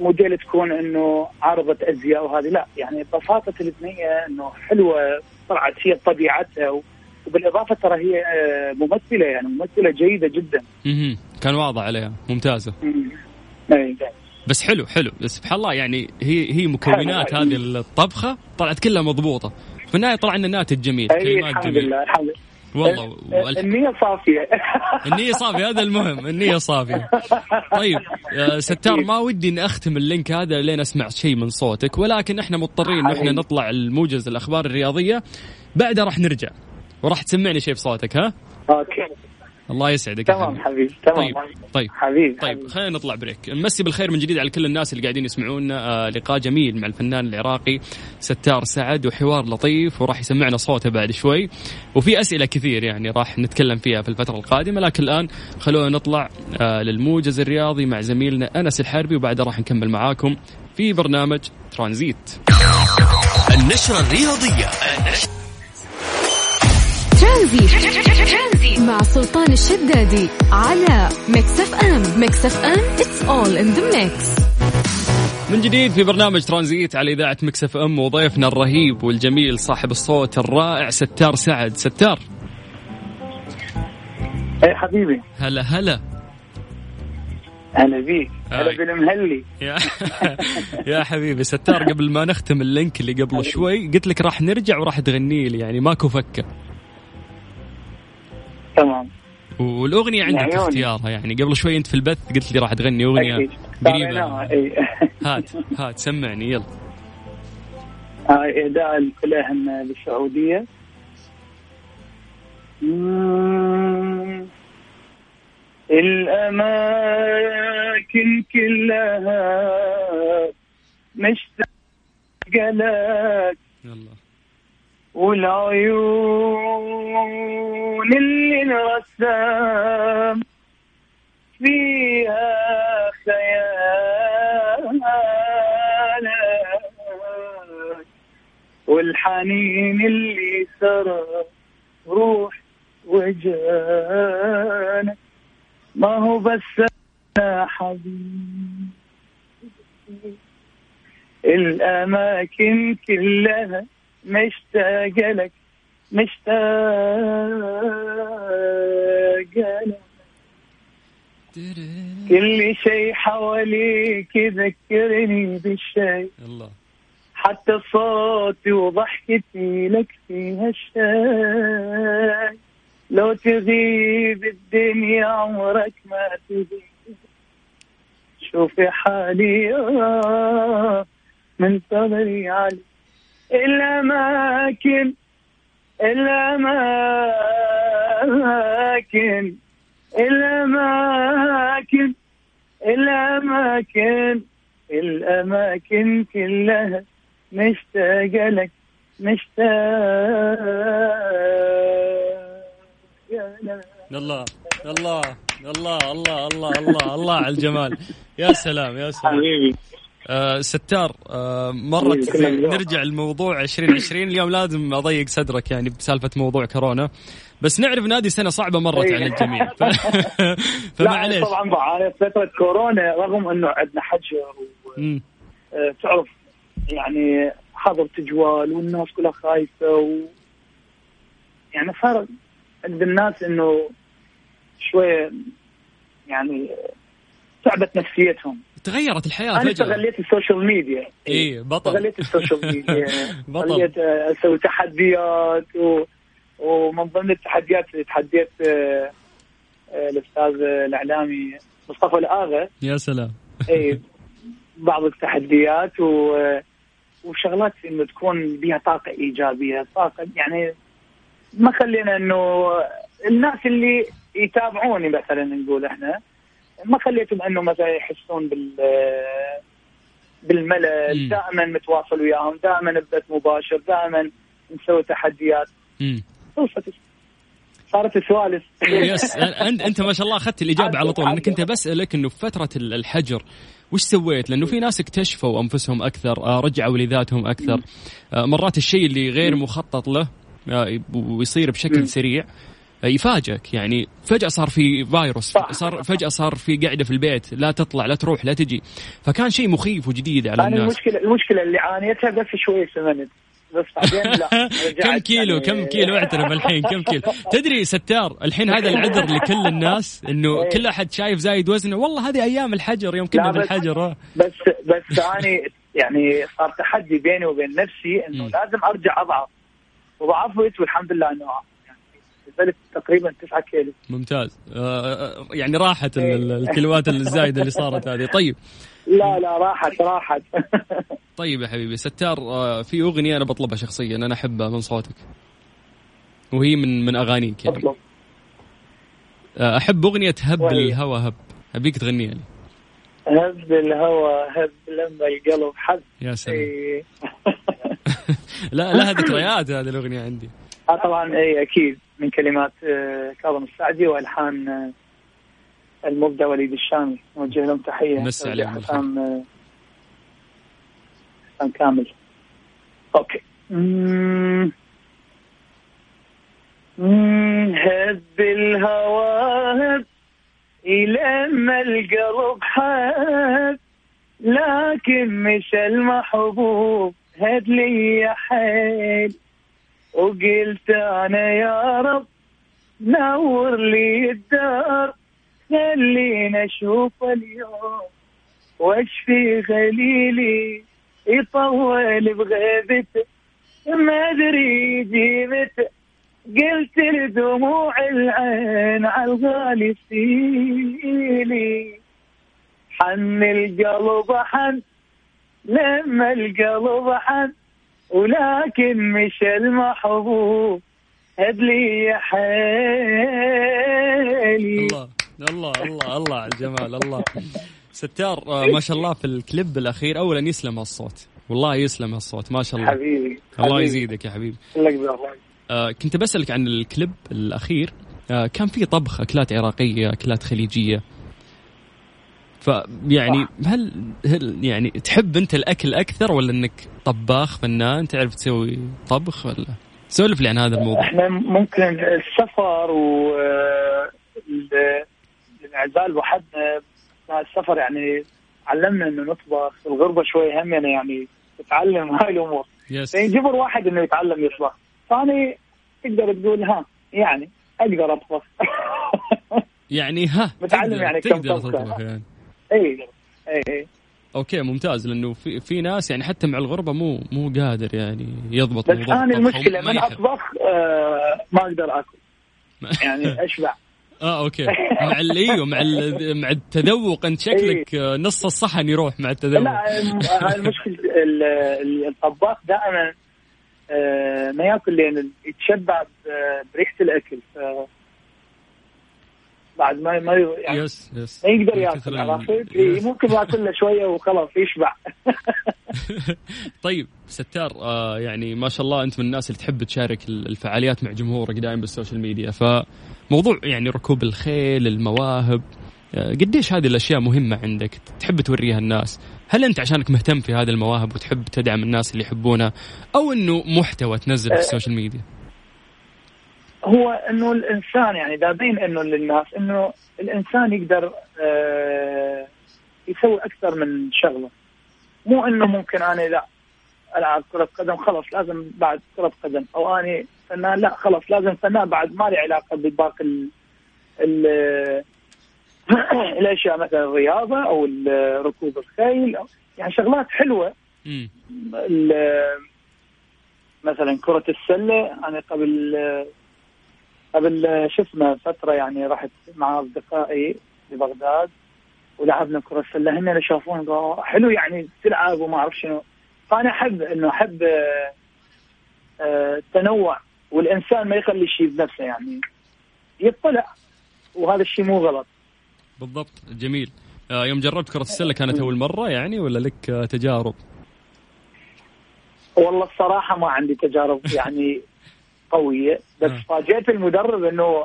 موديل تكون إنه عارضة أزياء وهذه، لا يعني بساطة البنية إنه حلوة طلعت هي طبيعتها، وبالإضافة ترى هي ممثلة يعني ممثلة جيدة جدا. مم. كان واضح عليها ممتازة. مم. بس حلو حلو سبحان الله، يعني هي هي مكونات هذه الطبخة طلعت كلها مضبوطة، في النهاية طلع لنا ناتج جميل، كلمات جميلة والله، النية صافية النية صافية هذا المهم، النية صافية. طيب ستار ما ودي أن أختم اللينك هذا لين أسمع شيء من صوتك، ولكن إحنا مضطرين إحنا نطلع الموجز الأخبار الرياضية، بعدها راح نرجع وراح تسمعني شيء بصوتك. ها أوكي الله يسعدك. تمام حبيبي. طيب طيب حبيبي. طيب خلينا نطلع بريك. نمسي بالخير من جديد على كل الناس اللي قاعدين يسمعونا. آه لقاء جميل مع الفنان العراقي ستار سعد، وحوار لطيف، وراح يسمعنا صوته بعد شوي، وفي أسئلة كثير يعني راح نتكلم فيها في الفترة القادمة، لكن الآن خلونا نطلع آه للموجز الرياضي مع زميلنا أنس الحربي، وبعدها راح نكمل معاكم في برنامج ترانزيت. النشرة الرياضية ترانزيت مع سلطان الشدادي على ميكس إف إم. ميكس إف إم it's all in the mix. من جديد في برنامج ترانزيت على إذاعة ميكس إف إم، وضيفنا الرهيب والجميل صاحب الصوت الرائع ستار سعد. ستار اي حبيبي، هلا هلا. أنا بيك أنا بالمهلي. يا حبيبي ستار، قبل ما نختم اللينك اللي قبل شوي قلت لك راح نرجع وراح تغني لي، يعني ماكو فكة. تمام. والأغنية عندك اختيارها، يعني قبل شوي أنت في البث قلت لي راح تغني أغنية قريبة. هات هات سمعني يلا. هاي إهداء الكلهم للسعودية. الأماكن كلها مشتاقة لك، والعيون اللي انرسم فيها خيالك، والحنين اللي سرى روح وجانك، ما هو بس يا حبيبي. الأماكن كلها مشتاقة لك، مشتاقة لك، كل شي حواليك يذكرني بالشي، حتى صوتي وضحكتي لك فيها الشي، لو تغيب الدنيا عمرك ما تغيب، شوفي حالي آه من صبري علي. الأماكن الأماكن الأماكن الأماكن الأماكن كلها مشتاقة لك، مشتاقة. الله الله الله الله الله الله الله على الجمال. يا سلام يا سلام حبيبي. آه ستار، آه مرة نرجع الموضوع عشرين عشرين. اليوم لازم أضيق صدرك يعني بسالفة موضوع كورونا، بس نعرف نادي سنة صعبة مرت على الجميع. ف... فمعليش طبعا بعد فترة كورونا، رغم أنه عندنا حجر و... تعرف يعني حظر تجوال والناس كلها خايفة و... يعني صار عند الناس إنه شوية يعني تعبت نفسيتهم، تغيرت الحياة. أنا استغليت السوشيال ميديا. إيه بطل. استغليت السوشيال ميديا. بطل. أسوي تحديات و... ومن ضمن التحديات تحديت الأستاذ الإعلامي مصطفى الاغا. يا سلام. إيه بعض التحديات و... وشغلات إنه تكون بها طاقة إيجابية، طاقة يعني ما خلينا إنه الناس اللي يتابعوني مثلا نقول إحنا ما خليتهم إنه مثلا يحسون بال بالملل. دائما متواصل وياهم، دائما نبث مباشر، دائما نسوي تحديات. صارت صارت السوالف. أنت أنت ما شاء الله أخذت الإجابة على طول. أنا كنت بسألك إنه في فترة الحجر وش سويت، لأنه في ناس اكتشفوا أنفسهم أكثر، رجعوا لذاتهم أكثر. مرات الشيء اللي غير مخطط له ويصير بشكل م. سريع يفاجئك، يعني فجأة صار في فيروس، صار فجأة صار في قاعدة في البيت، لا تطلع لا تروح لا تجي، فكان شيء مخيف وجديد على الناس. المشكلة المشكلة اللي عانيتها بس شوية سمنت بس بعدين لا. كم كيلو كم كيلو اعترف الحين كم كيلو. تدري ستار الحين هذا العذر لكل الناس، انه كل احد شايف زايد وزنه. والله هذه ايام الحجر، يوم كنا بالحجر. بس بس ثاني يعني صار تحدي بيني وبين نفسي انه لازم ارجع اضعف، وضعفت والحمد لله انه يعني تقريبا تسعة كيلو. ممتاز. آه يعني راحت الكيلوات الزايده اللي صارت هذه. طيب لا لا راحت راحت. طيب يا حبيبي ستار، آه في اغنيه انا بطلبها شخصيا، انا احبها من صوتك وهي من من اغانيك يعني. آه احب اغنيه هب الهوى هب، ابيك تغنيها لي. هب الهوى هب لما القلب حب. يا سلام. لا لها ذكريات هذه الأغنية عندي. آه طبعا أي أكيد، من كلمات كاظم السعدي والحان المبدع وليد الشامي، نوجه لهم تحية. بس عليهم الخير. كامل. أوكي. مم. مم. هب الهوى لما القلب حب، لكن مش المحبوب هد لي يا حيل، وقلت أنا يا رب نور لي الدار، خلينا اشوف اليوم واشفي غليلي يطول بغيبته ما ادري جيبته قلت لدموع العين عالغالي سيلي حن القلب حن لما القلب حن ولكن مش المحبوب هد لي يا حالي. الله الله الله الله على الجمال. الله ستار ما شاء الله في الكليب الأخير أولا يسلم الصوت، والله يسلم الصوت ما شاء الله. حبيبي الله يزيدك يا حبيبي. آه كنت بسألك عن الكليب الأخير، آه كان فيه طبخ أكلات عراقية أكلات خليجية، فيعني هل هل يعني تحب أنت الأكل أكثر ولا أنك طباخ فنان تعرف تسوي طبخ ولا سولف لي عن هذا الموضوع؟ احنا ممكن السفر والانعزال وحدنا مع السفر يعني علمنا انه نطبخ، الغربة شوي همنا يعني تتعلم هاي الامور يعني جبر واحد انه يتعلم يطبخ، فاني تقدر تقول ها يعني اقدر اطبخ يعني ها متعلم تقدر يعني تقدر تطبخ يعني اي اي اوكي ممتاز، لانه في في ناس يعني حتى مع الغربه مو مو قادر يعني يضبط الموضوع. بس انا المشكله من اطبخ آه ما اقدر اكل يعني اشبع اه اوكي مع اللي ومع مع التذوق انت شكلك إيه؟ نص الصحن يروح مع التذوق. لا هاي المشكله الطباخ دائما آه ما ياكل لان يتشبع بريحه الاكل ف بعد ما ما يعني يس يس ما يقدر ياكل عرفت ممكن ياكل له شويه وخلاص يشبع. طيب ستار آه يعني ما شاء الله انت من الناس اللي تحب تشارك الفعاليات مع جمهورك دائما بالسوشيال ميديا، فموضوع يعني ركوب الخيل المواهب آه قديش هذه الاشياء مهمه عندك تحب توريها الناس؟ هل انت عشانك مهتم في هذه المواهب وتحب تدعم الناس اللي يحبونها او انه محتوى تنزله في السوشيال ميديا؟ هو انه الانسان يعني دابين انه للناس انه الانسان يقدر آه يسوي اكثر من شغله، مو انه ممكن انا لا العب كره قدم خلاص لازم بعد كره قدم او انا فنان لا خلاص لازم فنان بعد ما لي علاقه بباقي الاشياء مثلا الرياضه او ركوب الخيل أو يعني شغلات حلوه مثلا كره السله. انا قبل قبل شفنا فترة يعني رحت مع أصدقائي لبغداد ولعبنا كرة سلة، هن اللي شافون قالوا حلو يعني تلعب وما أعرف شنو. فأنا أحب إنه أحب التنوع والإنسان ما يخلي شيء بنفسه يعني يطلع، وهذا الشيء مو غلط. بالضبط جميل. يوم جربت كرة السلة كانت أول مرة يعني ولا لك تجارب؟ والله الصراحة ما عندي تجارب يعني قوية، بس فاجأت المدرب انه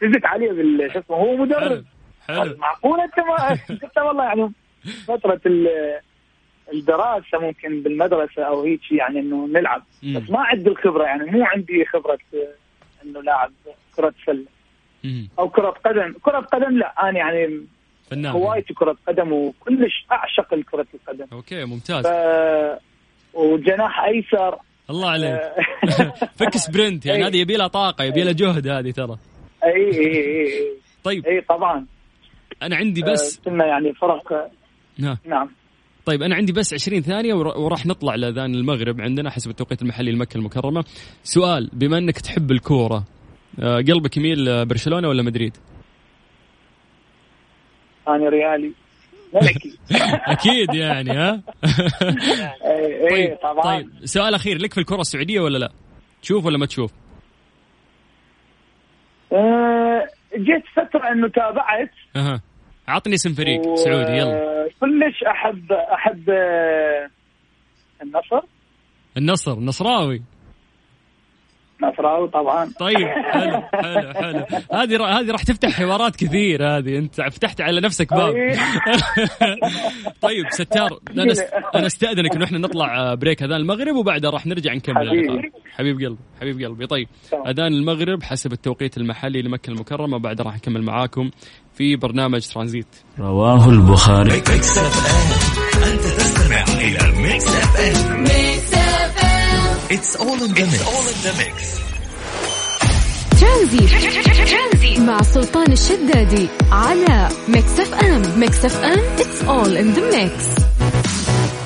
فزت عليه بالشفه هو مدرب معقول انت ما كنت والله يعني فترة الدراسة ممكن بالمدرسة او هيك يعني انه نلعب م. بس ما عندي الخبرة يعني مو عندي خبرة انه لاعب كرة سلة او كرة قدم. كرة قدم لا انا يعني هوايتي كرة قدم وكلش اعشق الكرة القدم. اوكي ممتاز. ف... وجناح ايسر الله عليك فك سبرنت يعني هذه يبي لها طاقه يبي لها جهد هذه ترى. اي اي اي طيب اي طبعا انا عندي بس قلنا يعني فرق. نعم طيب انا عندي بس عشرين ثانيه وراح نطلع لاذان المغرب عندنا حسب التوقيت المحلي لمكه المكرمه. سؤال، بما انك تحب الكوره قلبك يميل برشلونه ولا مدريد؟ انا ريالي أكيد يعني ها. طيب طيب سؤال أخير لك، في الكرة السعودية ولا لا تشوف ولا ما تشوف؟ جيت فترة إنه تابعت. أها عطني اسم فريق سعودي يلا. كلش أحب أحب النصر. النصر نصراوي. نصراوي طبعا. طيب حلو حلو حلو هذه را... هذه راح تفتح حوارات كثير، هذه انت فتحت على نفسك باب. طيب ستار انا انا استأذنك انه احنا نطلع بريك اذان المغرب وبعدها راح نرجع نكمل حبيب. حبيب قلبي حبيب قلبي. طيب اذان المغرب حسب التوقيت المحلي لمكة المكرمة، بعدها راح نكمل معاكم في برنامج ترانزيت. رواه البخاري. انت تستمع الى ميكس إف إم. It's all in the mix. It's all in the mix. ترانزيت مع سلطان الشدادي على ميكس إف إم. ميكس إف إم it's all in the mix.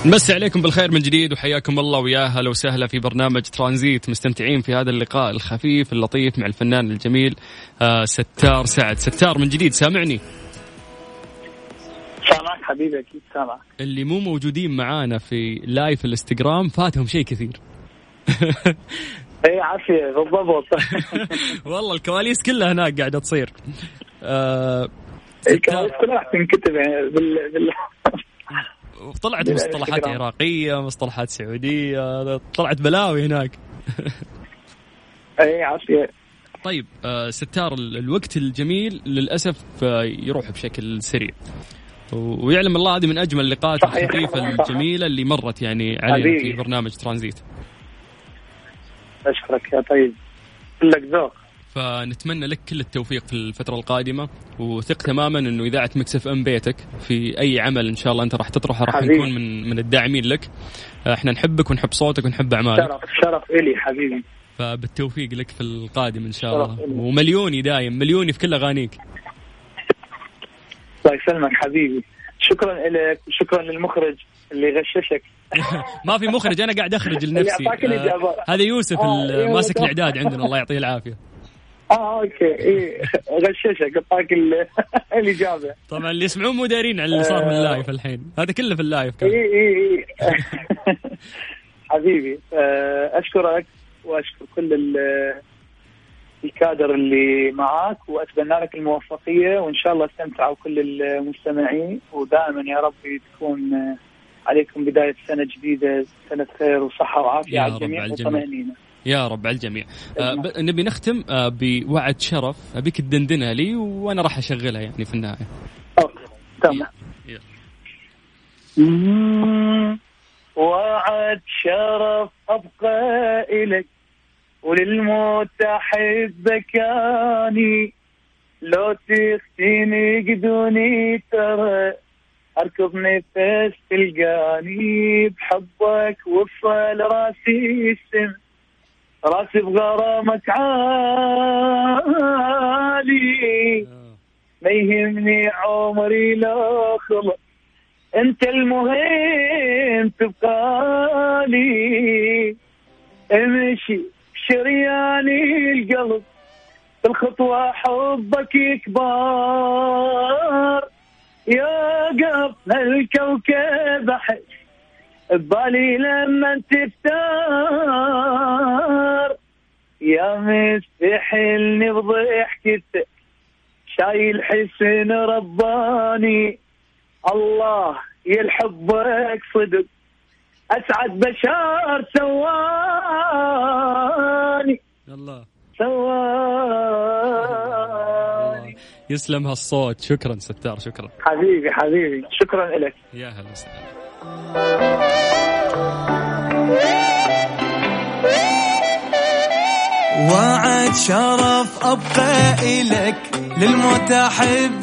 مسي عليكم بالخير من جديد وحياكم الله ويا هلا وسهلا في برنامج ترانزيت. مستمتعين في هذا اللقاء الخفيف اللطيف مع الفنان الجميل ستار سعد. ستار من جديد سامعني؟ سامعك حبيبي أكيد سامعك. اللي مو موجودين معانا في لايف الانستغرام فاتهم شيء كثير. اي عافية بالضبط. والله الكواليس كلها هناك قاعدة تصير. آه الكواليس كلها تنكتب بال. طلعت مصطلحات عراقية، مصطلحات سعودية، طلعت بلاوي هناك. أي عافية. طيب ستار، الوقت الجميل للأسف يروح بشكل سريع، ويعلم الله هذه من أجمل اللقاءات الخفيفة الجميلة اللي مرت يعني علينا في برنامج ترانزيت. أشكرك يا طيب، كلك ذوق. فنتمنى لك كل التوفيق في الفترة القادمة، وثق تماما أنه إذاعة ميكس إف إم بيتك في أي عمل إن شاء الله أنت راح تطرحه راح نكون من من الداعمين لك. إحنا نحبك ونحب صوتك ونحب أعمالك. شرف شرف إلي حبيبي. فبالتوفيق لك في القادم إن شاء الله، ومليوني دايم مليوني في كل أغانيك. الله يسلمك حبيبي، شكرا لك وشكرا للمخرج اللي غششك. ما في مخرج، أنا قاعد أخرج لنفسي. آه هذا يوسف ماسك الإعداد عندنا الله يعطيه العافية. اه اوكي ايه غششك قطعك الاجابه. طبعا اللي يسمعون مو دارين على اللي صار من اللايف الحين، هذا كله في اللايف كان. اي اي حبيبي اشكرك واشكر كل الكادر اللي معاك، واتمنى لك الموفقيه وان شاء الله استمتعوا كل المستمعين، ودائما يا ربي تكون عليكم بدايه سنه جديده، سنه خير وصحه وعافيه على الجميع وطمأنينه يا رب على الجميع. آه ب... نبي نختم آه بوعد شرف، أبيك تدندنها لي وأنا راح أشغلها يعني في النهاية. أوكي تمام. ي... وعد شرف أبقى إلك وللموت أحبك أني، لو تختيني قدوني ترى أركض نفس تلقاني، بحبك وصل راسي السم راسي بغرامك عالي، ما يهمني عمري لا خلص انت المهم تبقالي، امشي شرياني القلب بالخطوة حبك يكبر، يا قلب هالكوكب أحس بالي لما تفتار، يا مستحيلني بضحكتك شايل حسن رباني، الله يلحبك صدق أسعد بشار سواني الله سواني. يسلم هالصوت. شكرا ستار، شكرا حبيبي حبيبي شكرا لك. يا هلا وسهلا. وعد شرف أبقى إلك للموت أحبك.